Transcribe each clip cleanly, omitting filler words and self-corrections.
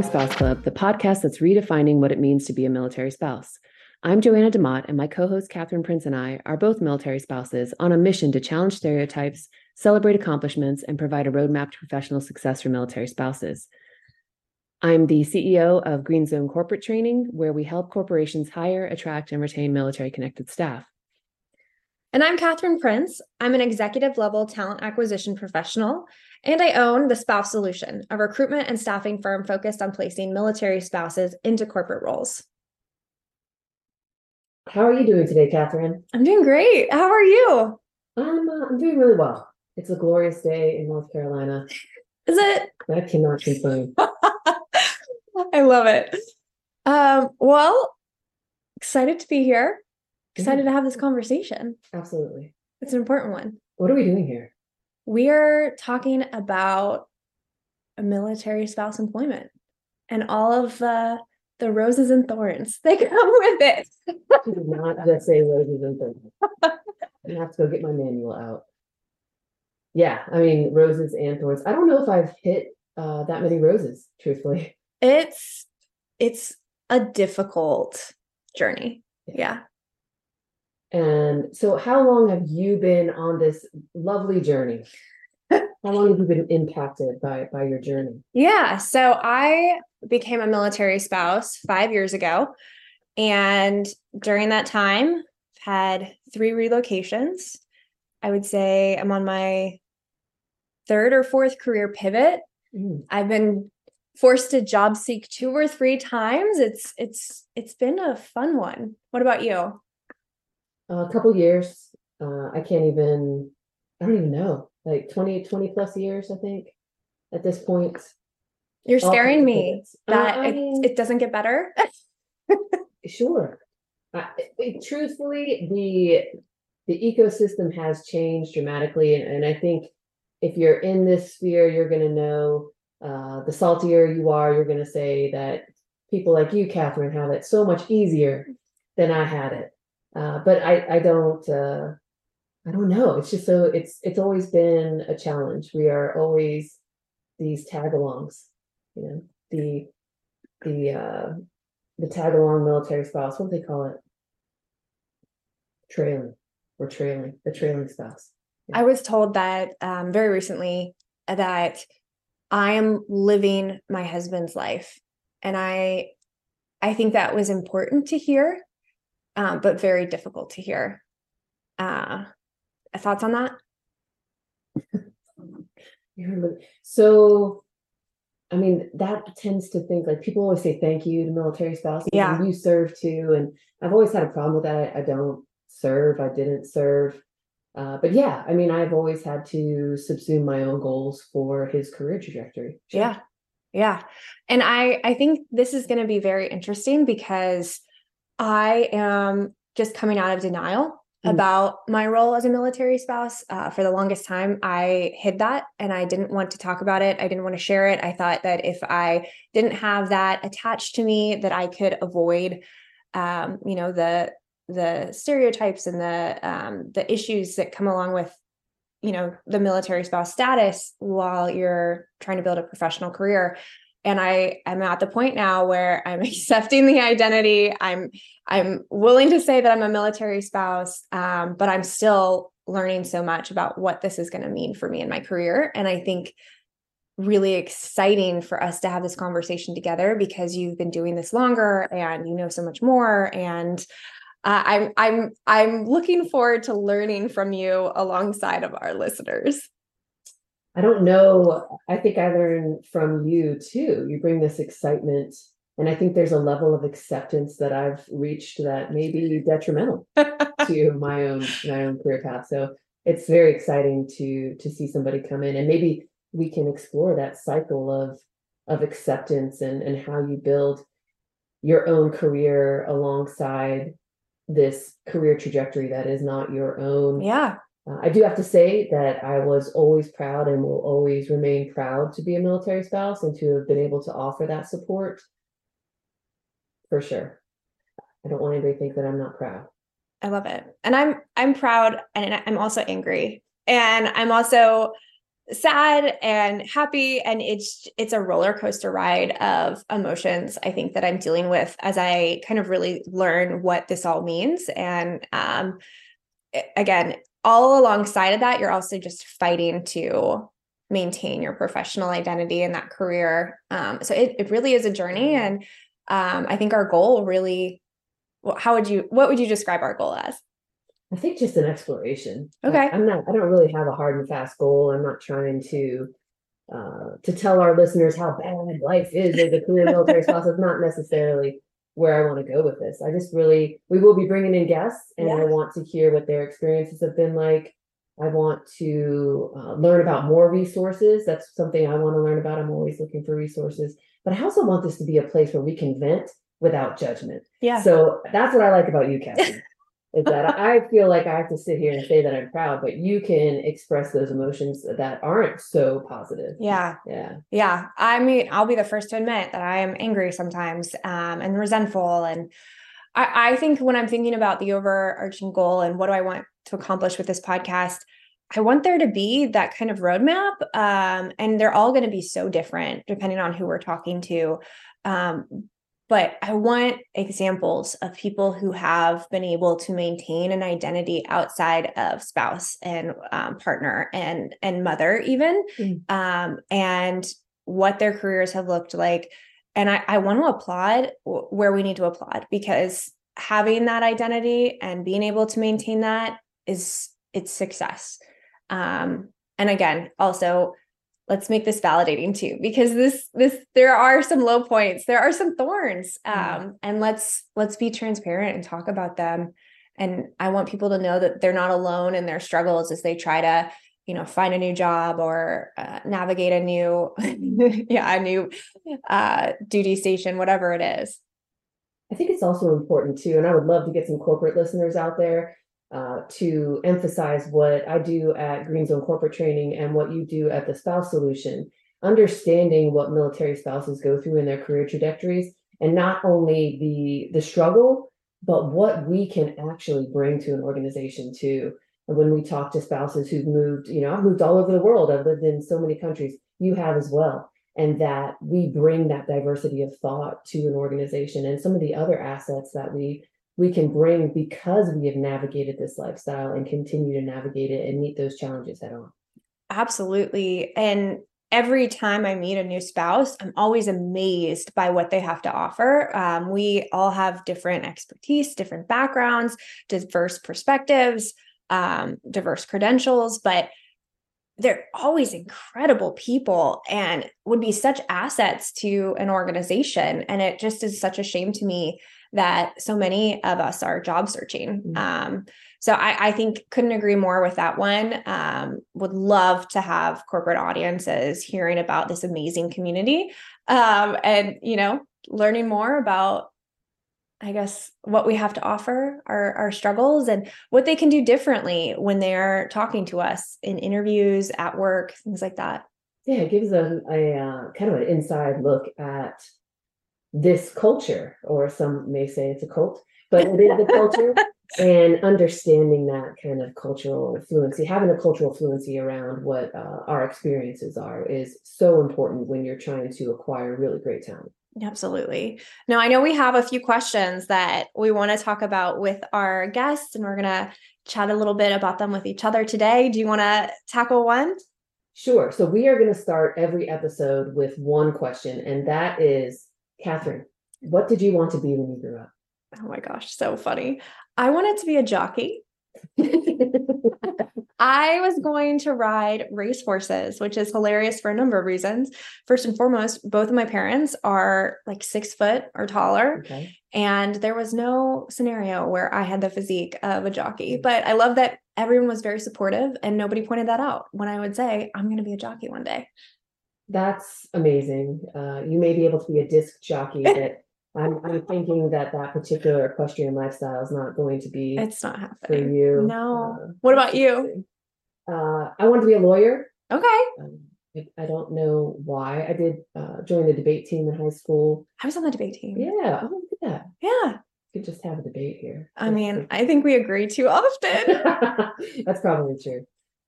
Redefining Spouse Club, the podcast that's redefining what it means to be a military spouse. I'm Joanna DeMott, and my co-host Katherine Prince and I are both military spouses on a mission to challenge stereotypes, celebrate accomplishments, and provide a roadmap to professional success for military spouses. I'm the CEO of Green Zone Corporate Training, where we help corporations hire, attract, and retain military-connected staff. And I'm Katherine Prince. I'm an executive-level talent acquisition professional, and I own The Spouse Solution, a recruitment and staffing firm focused on placing military spouses into corporate roles. How are you doing today, Katherine? I'm doing great. How are you? I'm doing really well. It's a glorious day in North Carolina. Is it? I cannot complain. I love it. Well, excited to be here. Excited to have this conversation. Absolutely. It's an important one. What are we doing here? We are talking about a military spouse employment and all of the roses and thorns that come with it. Do not just say roses and thorns. I'm going to have to go get my manual out. Yeah, I mean, roses and thorns. I don't know if I've hit that many roses, truthfully. It's a difficult journey. Yeah. And so how long have you been on this lovely journey? How long have you been impacted by your journey? Yeah. So I became a military spouse 5 years ago. And during that time, I've had 3 relocations. I would say I'm on my 3rd or 4th career pivot. Mm. I've been forced to job seek 2 or 3 times. It's been a fun one. What about you? A couple years. I don't even know, like 20 plus years, I think, at this point. You're scaring me that it doesn't get better. Sure. Truthfully, the ecosystem has changed dramatically. And I think if you're in this sphere, you're going to know, the saltier you are, you're going to say that people like you, Katherine, have it so much easier than I had it. But I don't know. It's just so it's always been a challenge. We are always these tag-alongs, you know, the tag-along military spouse. What do they call it? The trailing spouse. Yeah. I was told that very recently that I am living my husband's life, and I think that was important to hear. But very difficult to hear. Thoughts on that? So, I mean, that tends to think, like, people always say thank you to military spouses. Yeah. And you serve too. And I've always had a problem with that. I don't serve. I didn't serve. But yeah, I mean, I've always had to subsume my own goals for his career trajectory. Sure. Yeah. Yeah. And I think this is going to be very interesting because I am just coming out of denial about my role as a military spouse. For the longest time, I hid that and I didn't want to talk about it. I didn't want to share it. I thought that if I didn't have that attached to me, that I could avoid, the stereotypes and the issues that come along with, you know, the military spouse status while you're trying to build a professional career. And I'm at the point now where I'm accepting the identity. I'm willing to say that I'm a military spouse, but I'm still learning so much about what this is going to mean for me in my career. And I think really exciting for us to have this conversation together because you've been doing this longer and you know so much more. And I'm looking forward to learning from you alongside of our listeners. I don't know. I think I learn from you too. You bring this excitement. And I think there's a level of acceptance that I've reached that may be detrimental to my own career path. So it's very exciting to see somebody come in, and maybe we can explore that cycle of acceptance and how you build your own career alongside this career trajectory that is not your own. Yeah. I do have to say that I was always proud and will always remain proud to be a military spouse and to have been able to offer that support. For sure. I don't want anybody to think that I'm not proud. I love it. And I'm proud, and I'm also angry. And I'm also sad and happy. And it's a roller coaster ride of emotions, I think, that I'm dealing with as I kind of really learn what this all means. And again, all alongside of that, you're also just fighting to maintain your professional identity and that career. So it really is a journey. And I think our goal really, what would you describe our goal as? I think just an exploration. Okay. I don't really have a hard and fast goal. I'm not trying to tell our listeners how bad life is as a career military spouse. It's not necessarily where I want to go with this. I just really, we will be bringing in guests, and yeah, I want to hear what their experiences have been like. I want to learn about more resources. That's something I want to learn about. I'm always looking for resources, but I also want this to be a place where we can vent without judgment. Yeah. So that's what I like about you, Katherine. Is that I feel like I have to sit here and say that I'm proud, but you can express those emotions that aren't so positive. Yeah. Yeah. Yeah. I mean, I'll be the first to admit that I am angry sometimes and resentful. And I think when I'm thinking about the overarching goal and what do I want to accomplish with this podcast, I want there to be that kind of roadmap. And they're all going to be so different depending on who we're talking to. But I want examples of people who have been able to maintain an identity outside of spouse and partner and mother even, and what their careers have looked like. And I want to applaud where we need to applaud, because having that identity and being able to maintain that it's success. And again, also, let's make this validating too, because there are some low points, there are some thorns, and let's be transparent and talk about them. And I want people to know that they're not alone in their struggles as they try to, find a new job or navigate a new, duty station, whatever it is. I think it's also important too, and I would love to get some corporate listeners out there, to emphasize what I do at Green Zone Corporate Training and what you do at The Spouse Solution, understanding what military spouses go through in their career trajectories, and not only the struggle, but what we can actually bring to an organization too. And when we talk to spouses who've moved, I've moved all over the world. I've lived in so many countries. You have as well. And that we bring that diversity of thought to an organization and some of the other assets that we can bring because we have navigated this lifestyle and continue to navigate it and meet those challenges head on. Absolutely. And every time I meet a new spouse, I'm always amazed by what they have to offer. We all have different expertise, different backgrounds, diverse perspectives, diverse credentials, but they're always incredible people and would be such assets to an organization. And it just is such a shame to me that so many of us are job searching. So I think couldn't agree more with that one. Would love to have corporate audiences hearing about this amazing community, and, learning more about, I guess, what we have to offer, our struggles and what they can do differently when they're talking to us in interviews, at work, things like that. Yeah. It gives a kind of an inside look at this culture, or some may say it's a cult, but it is a culture, and understanding that kind of cultural fluency, having a cultural fluency around what our experiences are is so important when you're trying to acquire really great talent. Absolutely. Now, I know we have a few questions that we want to talk about with our guests, and we're going to chat a little bit about them with each other today. Do you want to tackle one? Sure. So we are going to start every episode with one question, and that is, Katherine, what did you want to be when you grew up? Oh my gosh, so funny. I wanted to be a jockey. I was going to ride race horses, which is hilarious for a number of reasons. First and foremost, both of my parents are like 6 foot or taller. Okay. And there was no scenario where I had the physique of a jockey, but I love that everyone was very supportive and nobody pointed that out when I would say, I'm going to be a jockey one day. That's amazing. You may be able to be a disc jockey, but I'm thinking that particular equestrian lifestyle is not going to be. It's not happening for you. No. What about you? I wanted to be a lawyer. Okay. I don't know why. I did join the debate team in high school. I was on the debate team. Yeah. Oh, look at that. Yeah. We could just have a debate here. I mean, I think we agree too often. That's probably true.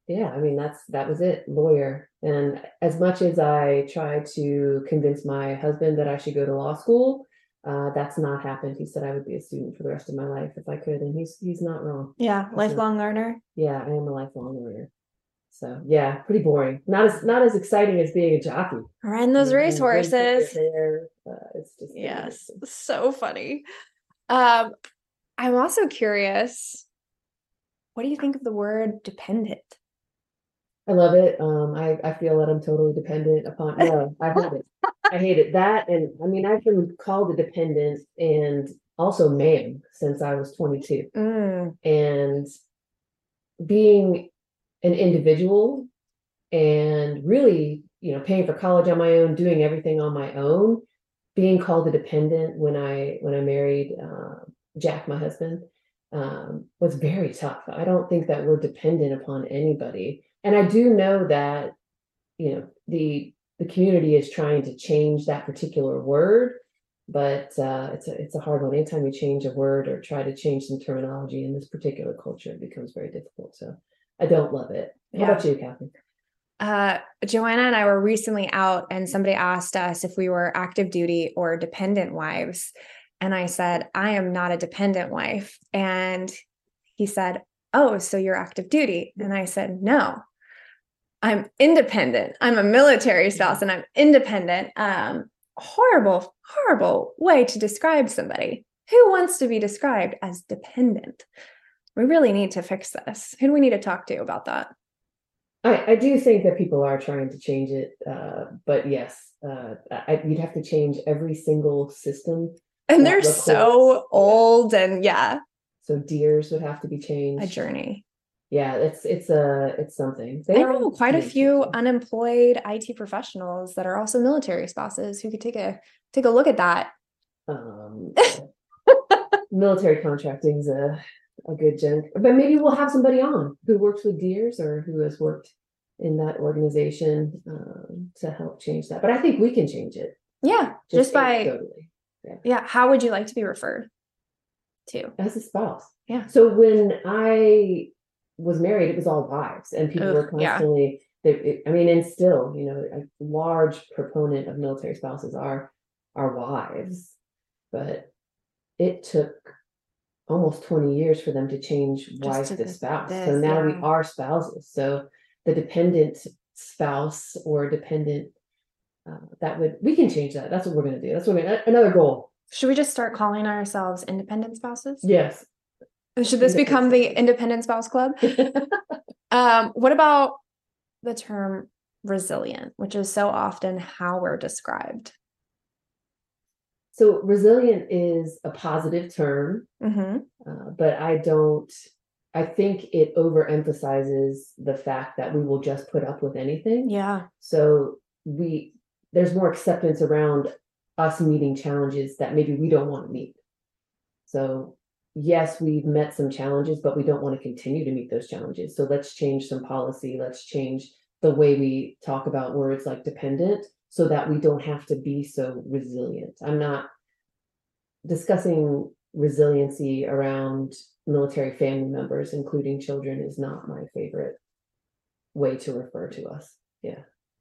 yeah, I mean, that was it, lawyer. And as much as I tried to convince my husband that I should go to law school, that's not happened. He said I would be a student for the rest of my life if I could. And he's not wrong. Yeah. Lifelong learner. Yeah. I am a lifelong learner. So yeah, pretty boring. Not as exciting as being a jockey. Riding those race horses. It's just yes. So funny. I'm also curious, what do you think of the word dependent? I love it. I feel that I'm totally dependent upon, no, I hate it. I hate it. That, and I mean, I've been called a dependent and also ma'am since I was 22. Mm. And being an individual and really, you know, paying for college on my own, doing everything on my own, being called a dependent when I married Jack, my husband, was very tough. I don't think that we're dependent upon anybody. And I do know that, you know, the community is trying to change that particular word, but it's a hard one. Anytime you change a word or try to change some terminology in this particular culture, it becomes very difficult. So I don't love it. How about you, Katherine? Joanna and I were recently out and somebody asked us if we were active duty or dependent wives. And I said, I am not a dependent wife. And he said, oh, so you're active duty. And I said, no, I'm independent. I'm a military spouse and I'm independent. Horrible, horrible way to describe somebody. Who wants to be described as dependent? We really need to fix this. Who do we need to talk to about that? I do think that people are trying to change it. But yes, you'd have to change every single system. And they're so old and yeah. So DEERS would have to be changed. A journey. Yeah, it's something. I know quite a few unemployed IT professionals that are also military spouses who could take a look at that. Military contracting's a good joke, but maybe we'll have somebody on who works with DEERS or who has worked in that organization to help change that. But I think we can change it. Yeah, just by totally. Yeah. How would you like to be referred? Too. As a spouse. Yeah. So when I was married, it was all wives and people were constantly, and still, you know, a large proponent of military spouses are wives, but it took almost 20 years for them to change wife to spouse. So now we are spouses. So the dependent spouse or dependent, we can change that. That's what we're going to do. That's another goal. Should we just start calling ourselves independent spouses? Yes. Should this become the Independent Spouse Club? What about the term resilient, which is so often how we're described? So resilient is a positive term, but I think it overemphasizes the fact that we will just put up with anything. Yeah. So there's more acceptance around us meeting challenges that maybe we don't want to meet. So yes, we've met some challenges, but we don't want to continue to meet those challenges. So let's change some policy. Let's change the way we talk about words like dependent so that we don't have to be so resilient. I'm not discussing resiliency around military family members, including children, is not my favorite way to refer to us. Yeah.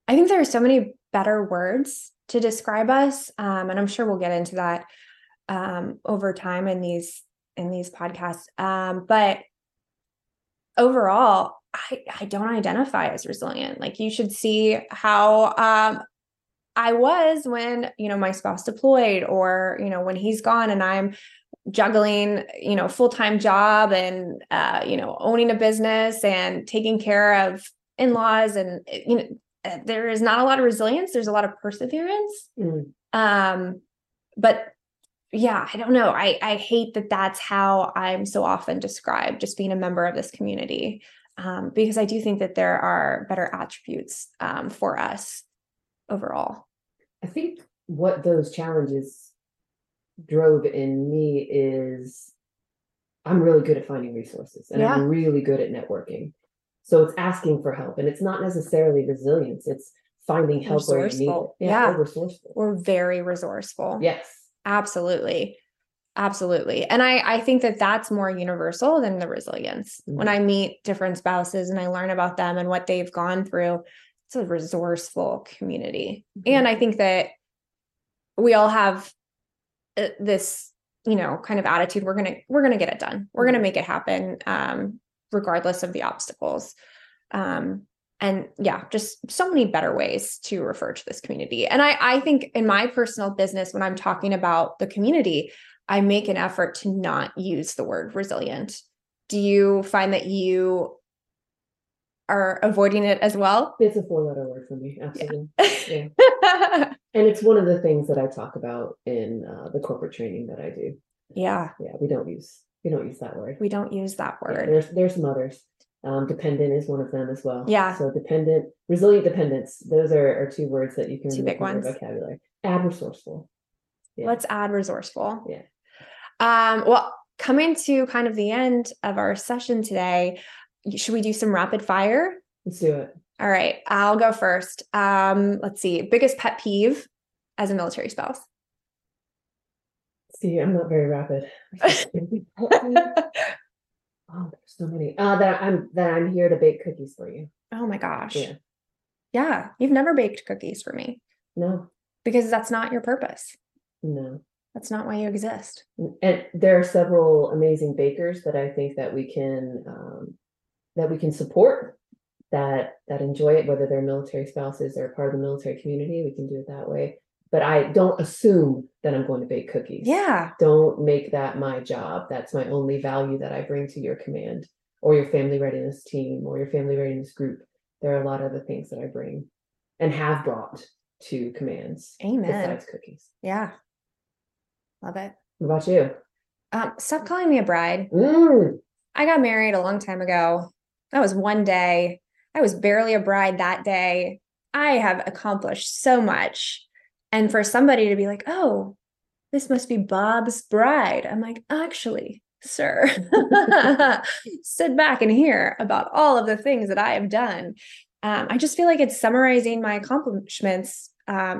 I think there are so many better words to describe us, and I'm sure we'll get into that over time in these podcasts. But overall, I don't identify as resilient. Like, you should see how I was when, you know, my spouse deployed, or, you know, when he's gone and I'm juggling, you know, full-time job and you know, owning a business and taking care of in-laws, and, you know. There is not a lot of resilience. There's a lot of perseverance. Mm. But yeah, I don't know. I hate that that's how I'm so often described, just being a member of this community. Because I do think that there are better attributes for us overall. I think what those challenges drove in me is I'm really good at finding resources and I'm really good at networking. So it's asking for help, and it's not necessarily resilience. It's finding help where you need it. Yeah. We're very resourceful. Yes. Absolutely. Absolutely. And I think that that's more universal than the resilience. Mm-hmm. When I meet different spouses and I learn about them and what they've gone through, it's a resourceful community. Mm-hmm. And I think that we all have this, you know, kind of attitude. We're going to get it done. We're going to make it happen. Regardless of the obstacles. And yeah, just so many better ways to refer to this community. And I think in my personal business, when I'm talking about the community, I make an effort to not use the word resilient. Do you find that you are avoiding it as well? It's a 4-letter word for me. Absolutely. Yeah. Yeah. And it's one of the things that I talk about in the corporate training that I do. Yeah. Yeah. We don't use that word. We don't use that word. Yeah, there's some others. Dependent is one of them as well. Yeah. So dependent, resilient, dependence. Those are two words that you can remember from your vocabulary. Add resourceful. Yeah. Let's add resourceful. Yeah. Well, coming to kind of the end of our session today, should we do some rapid fire? Let's do it. All right. I'll go first. Let's see. Biggest pet peeve as a military spouse. See, I'm not very rapid. Oh, there's so many. That I'm here to bake cookies for you. Oh my gosh. Yeah. You've never baked cookies for me. No. Because that's not your purpose. No. That's not why you exist. And there are several amazing bakers that I think that we can support that enjoy it, whether they're military spouses or part of the military community. We can do it that way. But I don't assume that I'm going to bake cookies. Yeah. Don't make that my job. That's my only value that I bring to your command or your family readiness team or your family readiness group. There are a lot of other things that I bring and have brought to commands. Amen. Besides cookies. Yeah. Love it. What about you? Stop calling me a bride. I got married a long time ago. That was one day. I was barely a bride that day. I have accomplished so much. And for somebody to be like, oh, this must be Bob's bride. I'm like, actually, sir, sit back and hear about all of the things that I have done. I just feel like it's summarizing my accomplishments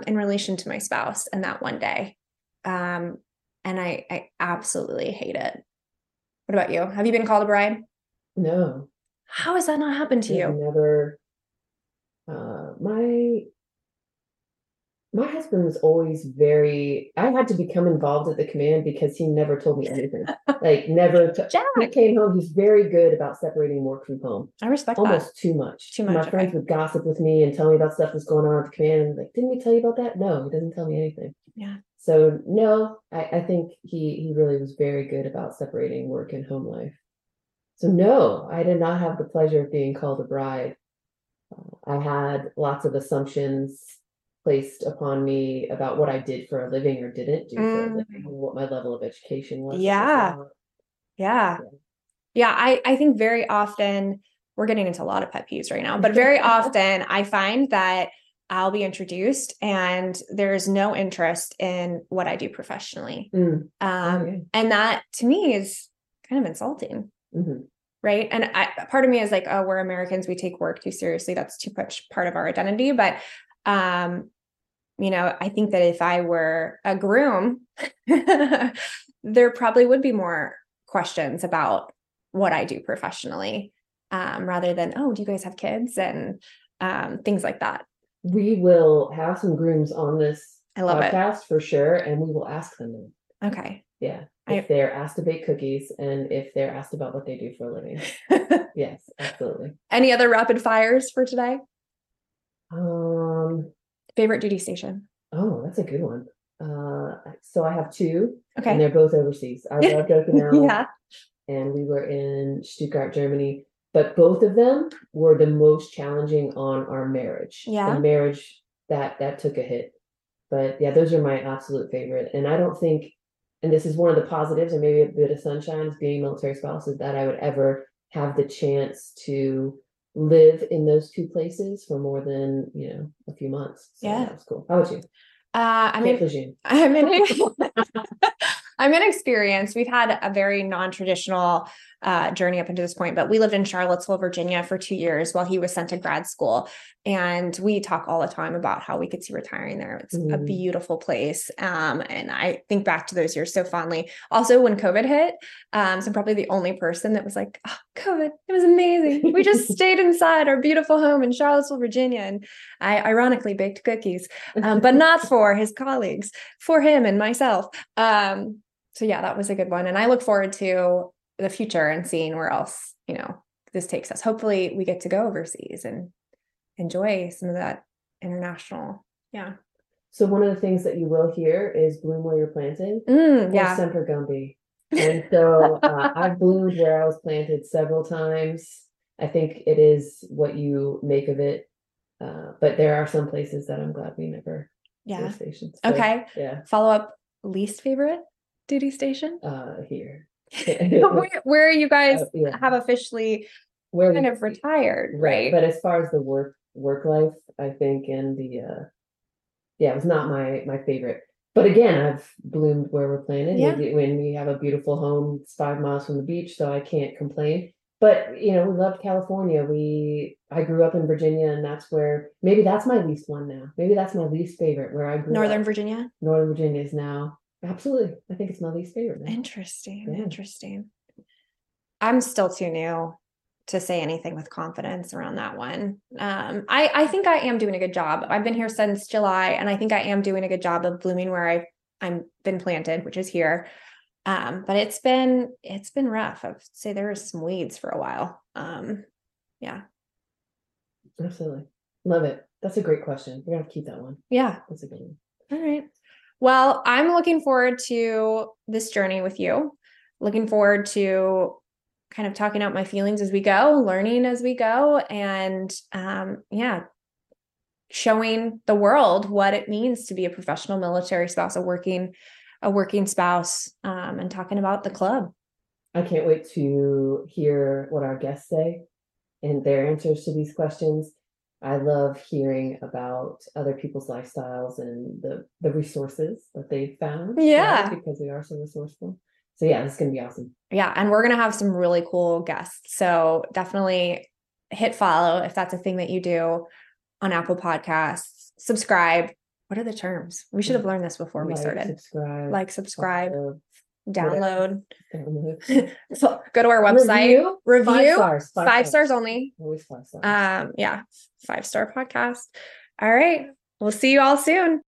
in relation to my spouse and that one day. And I absolutely hate it. What about you? Have you been called a bride? No. How has that not happened to you? Never. My husband was always I had to become involved at the command because he never told me anything. When I came home, he's very good about separating work from home. I respect almost that. Too much. My friends would gossip with me and tell me about stuff that's going on at the command. And like, didn't we tell you about that? No, he doesn't tell me anything. Yeah. So no, I think he really was very good about separating work and home life. So no, I did not have the pleasure of being called a bride. I had lots of assumptions placed upon me about what I did for a living or didn't do for a living, what my level of education was. Yeah. Yeah. Yeah. I think very often we're getting into a lot of pet peeves right now, but very often I find that I'll be introduced and there's no interest in what I do professionally. Okay. And that to me is kind of insulting. Mm-hmm. Right. And part of me is like, oh, we're Americans. We take work too seriously. That's too much part of our identity. But you know, I think that if I were a groom, there probably would be more questions about what I do professionally, rather than, oh, do you guys have kids and, things like that. We will have some grooms on this podcast for sure. And we will ask them. Okay. Yeah. If they're asked to bake cookies and if they're asked about what they do for a living. Yes, absolutely. Any other rapid fires for today? Favorite duty station? Oh, that's a good one. So I have two. Okay. And they're both overseas. I loved Okinawa. Yeah. And we were in Stuttgart, Germany. But both of them were the most challenging on our marriage. Yeah. The marriage that took a hit. But yeah, those are my absolute favorite. And I don't think, and this is one of the positives and maybe a bit of sunshine is being military spouses, that I would ever have the chance to live in those two places for more than, you know, a few months. So yeah. That was cool. How about you? I'm in experience. We've had a very non-traditional journey up into this point, but we lived in Charlottesville, Virginia for 2 years while he was sent to grad school. And we talk all the time about how we could see retiring there. It's a beautiful place. And I think back to those years so fondly. Also when COVID hit, so I'm probably the only person that was like, oh, COVID, it was amazing. We just stayed inside our beautiful home in Charlottesville, Virginia. And I ironically baked cookies, but not for his colleagues, for him and myself. So yeah, that was a good one. And I look forward to the future and seeing where else, you know, this takes us. Hopefully we get to go overseas and enjoy some of that international. Yeah. So one of the things that you will hear is bloom where you're planted. Yeah. Semper Gumby. And so I've bloomed where I was planted several times. I think it is what you make of it. But there are some places that I'm glad we never. Yeah. Stations. So, okay. Yeah. Follow up. Least favorite duty station? Here. where you guys yeah. have officially where kind of retired. Right. But as far as the work life, I think, and the, it was not my favorite. But again, I've bloomed where we're planted. Yeah. When we have a beautiful home, it's 5 miles from the beach, so I can't complain. But, you know, we loved California. I grew up in Virginia, and that's where, maybe that's my least one now. Maybe that's my least favorite, where I grew up. Virginia? Northern Virginia is now, absolutely. I think it's my least favorite now. Interesting, yeah. Interesting. I'm still too new to say anything with confidence around that one. I think I am doing a good job. I've been here since July, and I think I am doing a good job of blooming where I've been planted, which is here. But it's been rough. I would say there were some weeds for a while. Yeah. Absolutely. Love it. That's a great question. We're going to have to keep that one. Yeah. That's a good one. All right. Well, I'm looking forward to this journey with you. Looking forward to kind of talking out my feelings as we go, learning as we go, and showing the world what it means to be a professional military spouse, a working spouse, and talking about the club. I can't wait to hear what our guests say and their answers to these questions. I love hearing about other people's lifestyles and the resources that they found. Yeah. Right? Because we are so resourceful. So yeah, this is going to be awesome. Yeah. And we're going to have some really cool guests. So definitely hit follow if that's a thing that you do on Apple Podcasts. Subscribe. What are the terms? We should have learned this before we started. Subscribe, download. So go to our website. Review. 5 stars. Five stars only. Always 5 stars. 5-star podcast. All right. We'll see you all soon.